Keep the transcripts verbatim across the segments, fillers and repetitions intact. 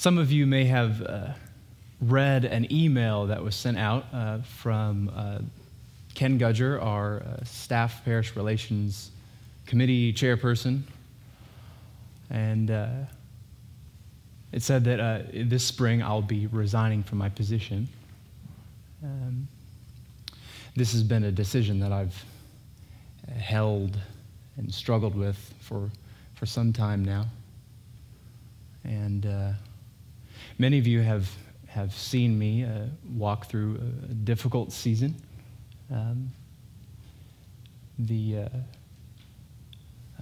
Some of you may have uh, read an email that was sent out uh, from uh, Ken Gudger, our uh, staff parish relations committee chairperson. And uh, it said that uh, this spring I'll be resigning from my position. Um, this has been a decision that I've held and struggled with for, for some time now. And Uh, Many of you have, have seen me uh, walk through a difficult season. Um, the uh,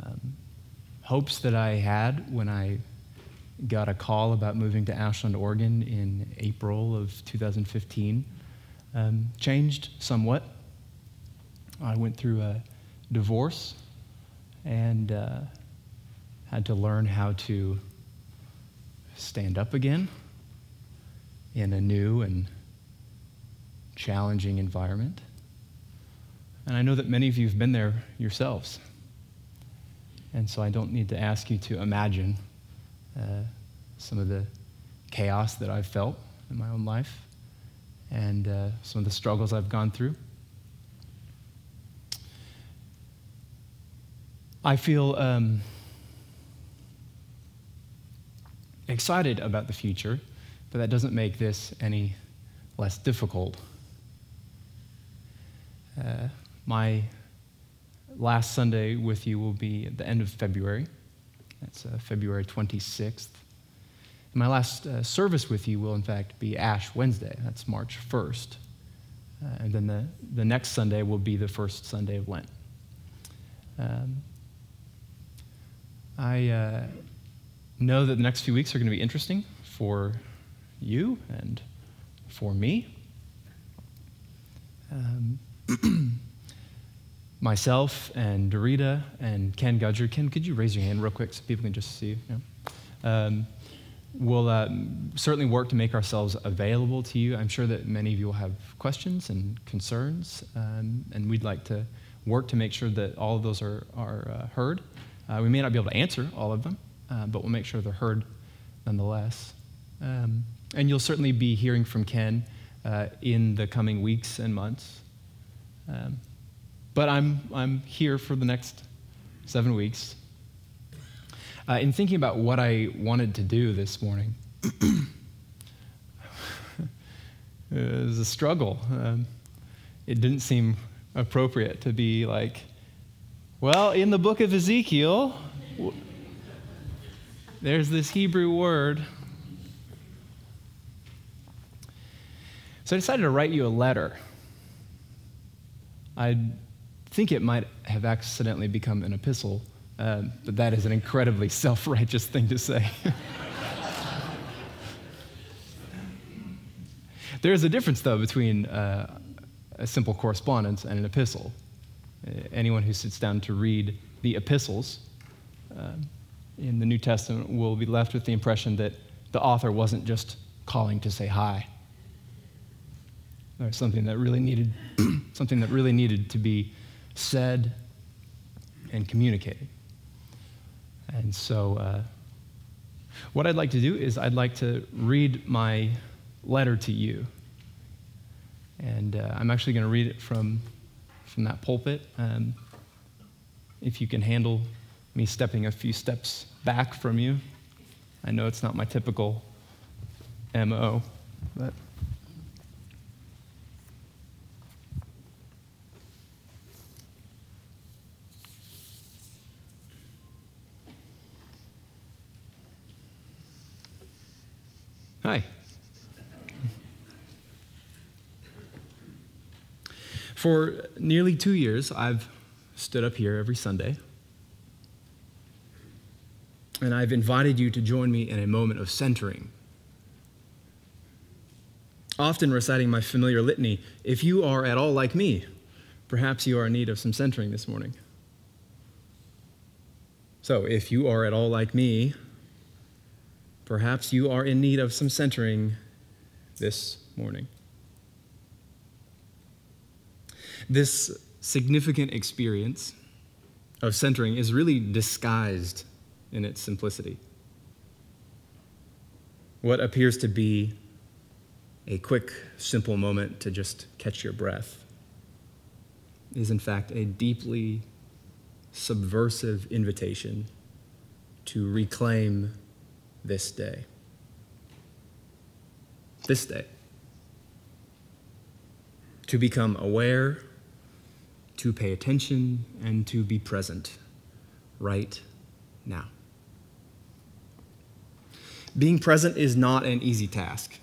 um, hopes that I had when I got a call about moving to Ashland, Oregon in April of two thousand fifteen um, changed somewhat. I went through a divorce and uh, had to learn how to stand up again in a new and challenging environment. And I know that many of you have been there yourselves. And so I don't need to ask you to imagine uh, some of the chaos that I've felt in my own life and uh, some of the struggles I've gone through. I feel um, excited about the future, but that doesn't make this any less difficult. Uh, my last Sunday with you will be at the end of February. That's uh, February twenty-sixth. And my last uh, service with you will, in fact, be Ash Wednesday. That's March first. Uh, and then the, the next Sunday will be the first Sunday of Lent. Um, I uh, know that the next few weeks are going to be interesting for you and for me. Um, myself and Dorita and Ken Gudger. Ken, could you raise your hand real quick so people can just see you? Yeah. Um, we'll uh, certainly work to make ourselves available to you. I'm sure that many of you will have questions and concerns, um, and we'd like to work to make sure that all of those are, are uh, heard. Uh, we may not be able to answer all of them, uh, but we'll make sure they're heard nonetheless. Um, and you'll certainly be hearing from Ken uh, in the coming weeks and months. Um, but I'm I'm here for the next seven weeks. Uh, in thinking about what I wanted to do this morning, it was a struggle. Um, it didn't seem appropriate to be like, well, in the book of Ezekiel, w- there's this Hebrew word. So I decided to write you a letter. I think it might have accidentally become an epistle, uh, but that is an incredibly self-righteous thing to say. There is a difference, though, between uh, a simple correspondence and an epistle. Uh, anyone who sits down to read the epistles uh, in the New Testament will be left with the impression that the author wasn't just calling to say hi. Or something that really needed, something that really needed to be said and communicated. And so, uh, what I'd like to do is I'd like to read my letter to you, and uh, I'm actually going to read it from from that pulpit. Um, if you can handle me stepping a few steps back from you, I know it's not my typical M O, but. Hi. For nearly two years, I've stood up here every Sunday, and I've invited you to join me in a moment of centering, often reciting my familiar litany, if you are at all like me, perhaps you are in need of some centering this morning. So, if you are at all like me, perhaps you are in need of some centering this morning. This significant experience of centering is really disguised in its simplicity. What appears to be a quick, simple moment to just catch your breath is in fact a deeply subversive invitation to reclaim this day. This day. To become aware, to pay attention, and to be present right now. Being present is not an easy task.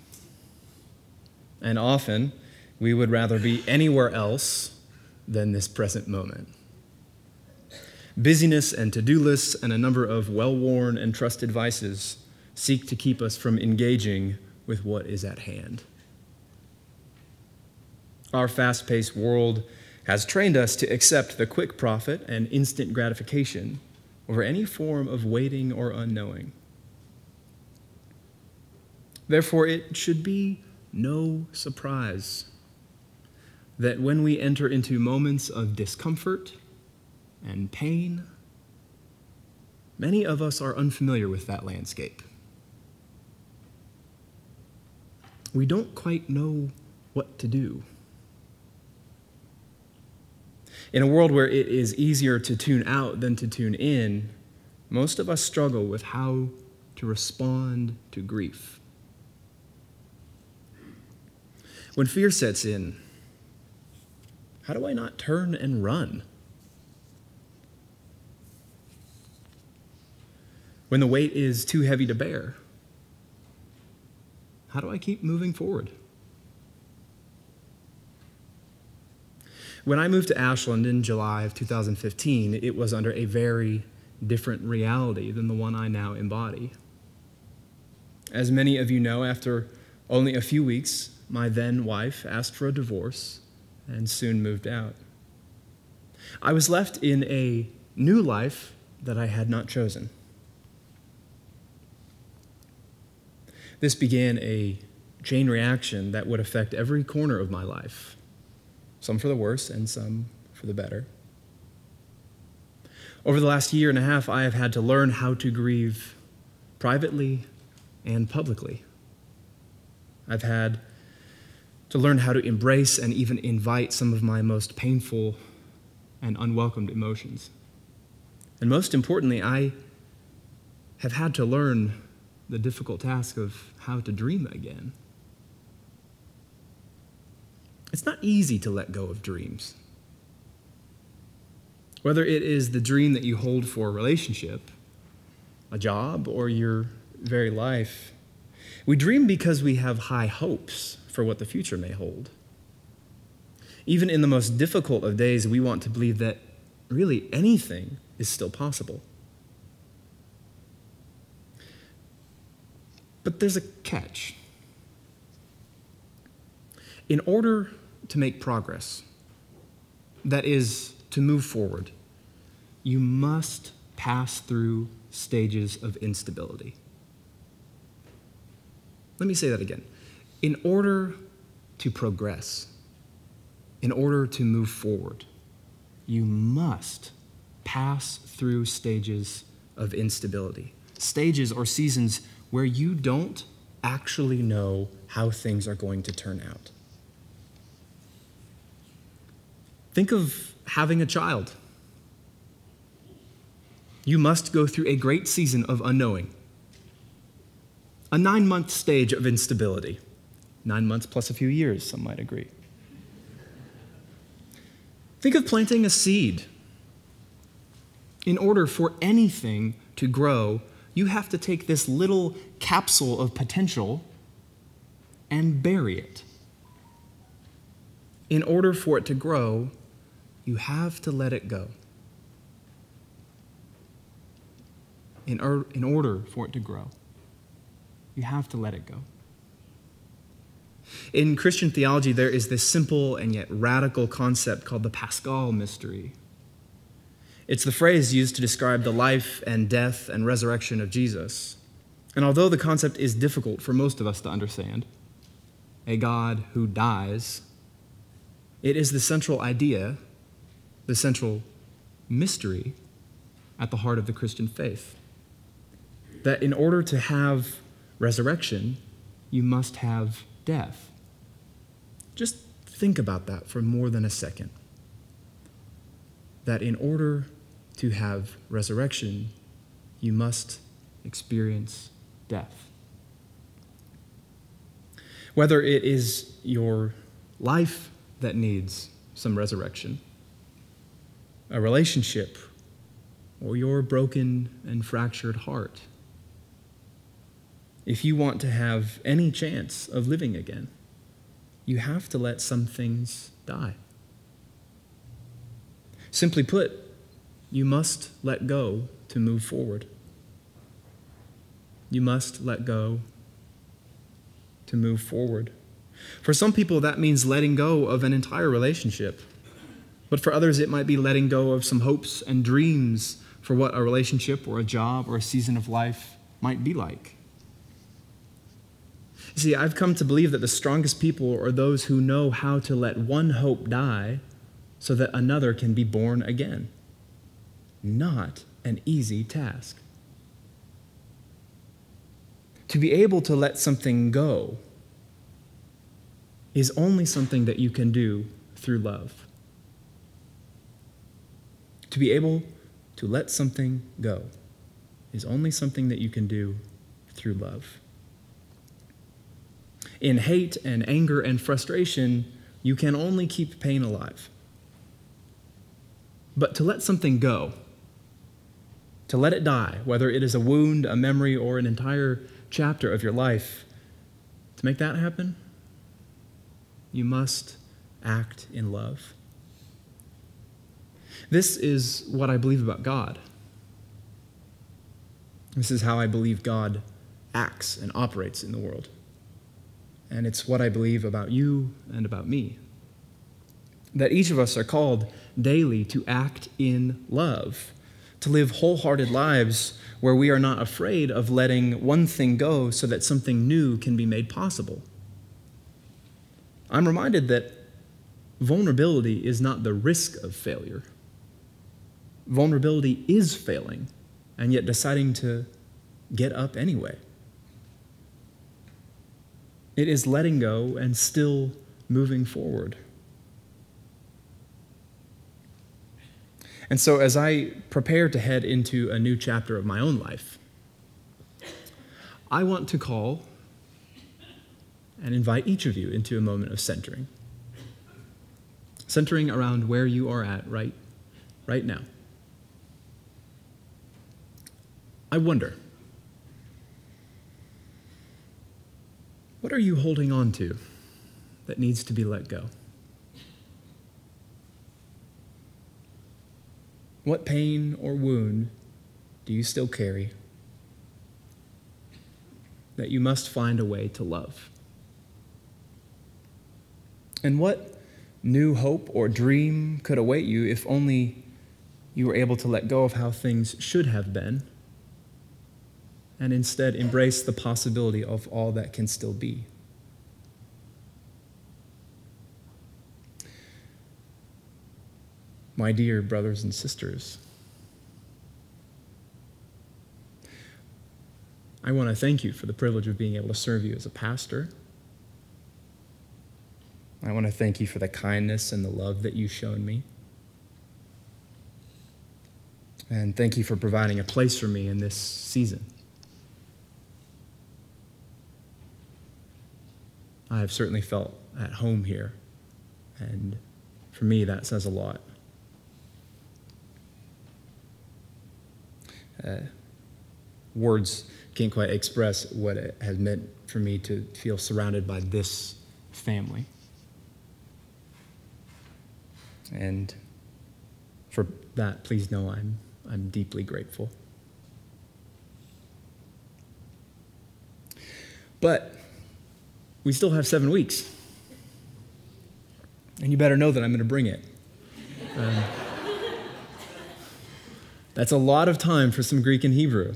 And often, we would rather be anywhere else than this present moment. Busyness and to-do lists and a number of well-worn and trusted vices seek to keep us from engaging with what is at hand. Our fast-paced world has trained us to accept the quick profit and instant gratification over any form of waiting or unknowing. Therefore, it should be no surprise that when we enter into moments of discomfort and pain, many of us are unfamiliar with that landscape. We don't quite know what to do. In a world where it is easier to tune out than to tune in, most of us struggle with how to respond to grief. When fear sets in, how do I not turn and run? When the weight is too heavy to bear, how do I keep moving forward? When I moved to Ashland in July of two thousand fifteen, it was under a very different reality than the one I now embody. As many of you know, after only a few weeks, my then wife asked for a divorce and soon moved out. I was left in a new life that I had not chosen. This began a chain reaction that would affect every corner of my life, some for the worse and some for the better. Over the last year and a half, I have had to learn how to grieve privately and publicly. I've had to learn how to embrace and even invite some of my most painful and unwelcomed emotions. And most importantly, I have had to learn the difficult task of how to dream again. It's not easy to let go of dreams. Whether it is the dream that you hold for a relationship, a job, or your very life, we dream because we have high hopes for what the future may hold. Even in the most difficult of days, we want to believe that really anything is still possible. But there's a catch. In order to make progress, that is, to move forward, you must pass through stages of instability. Let me say that again. In order to progress, in order to move forward, you must pass through stages of instability, stages or seasons where you don't actually know how things are going to turn out. Think of having a child. You must go through a great season of unknowing, a nine-month stage of instability. Nine months plus a few years, some might agree. Think of planting a seed. In order for anything to grow, you have to take this little capsule of potential and bury it. In order for it to grow, you have to let it go. In, er- in order for it to grow, you have to let it go. In Christian theology, there is this simple and yet radical concept called the Pascal mystery. It's the phrase used to describe the life and death and resurrection of Jesus. And although the concept is difficult for most of us to understand, a God who dies, it is the central idea, the central mystery at the heart of the Christian faith. That in order to have resurrection, you must have death. Just think about that for more than a second. That in order to have resurrection, you must experience death. Whether it is your life that needs some resurrection, a relationship, or your broken and fractured heart, if you want to have any chance of living again, you have to let some things die. Simply put, you must let go to move forward. You must let go to move forward. For some people, that means letting go of an entire relationship. But for others, it might be letting go of some hopes and dreams for what a relationship or a job or a season of life might be like. You see, I've come to believe that the strongest people are those who know how to let one hope die so that another can be born again. Not an easy task. To be able to let something go is only something that you can do through love. To be able to let something go is only something that you can do through love. In hate and anger and frustration, you can only keep pain alive. But to let something go, to let it die, whether it is a wound, a memory, or an entire chapter of your life, to make that happen, you must act in love. This is what I believe about God. This is how I believe God acts and operates in the world. And it's what I believe about you and about me. That each of us are called daily to act in love, to live wholehearted lives where we are not afraid of letting one thing go so that something new can be made possible. I'm reminded that vulnerability is not the risk of failure. Vulnerability is failing, and yet deciding to get up anyway. It is letting go and still moving forward. And so as I prepare to head into a new chapter of my own life, I want to call and invite each of you into a moment of centering. Centering around where you are at right, right now. I wonder, what are you holding on to that needs to be let go? What pain or wound do you still carry that you must find a way to love? And what new hope or dream could await you if only you were able to let go of how things should have been and instead embrace the possibility of all that can still be? My dear brothers and sisters, I want to thank you for the privilege of being able to serve you as a pastor. I want to thank you for the kindness and the love that you've shown me. And thank you for providing a place for me in this season. I have certainly felt at home here, and for me, that says a lot. Uh, words can't quite express what it has meant for me to feel surrounded by this family. And for that, please know I'm I'm deeply grateful. But we still have seven weeks. And you better know that I'm going to bring it. Um, that's a lot of time for some Greek and Hebrew.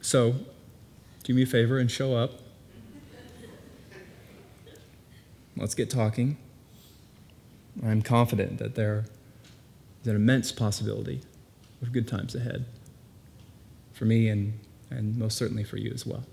So, do me a favor and show up. Let's get talking. I'm confident that there is an immense possibility of good times ahead for me and, and most certainly for you as well.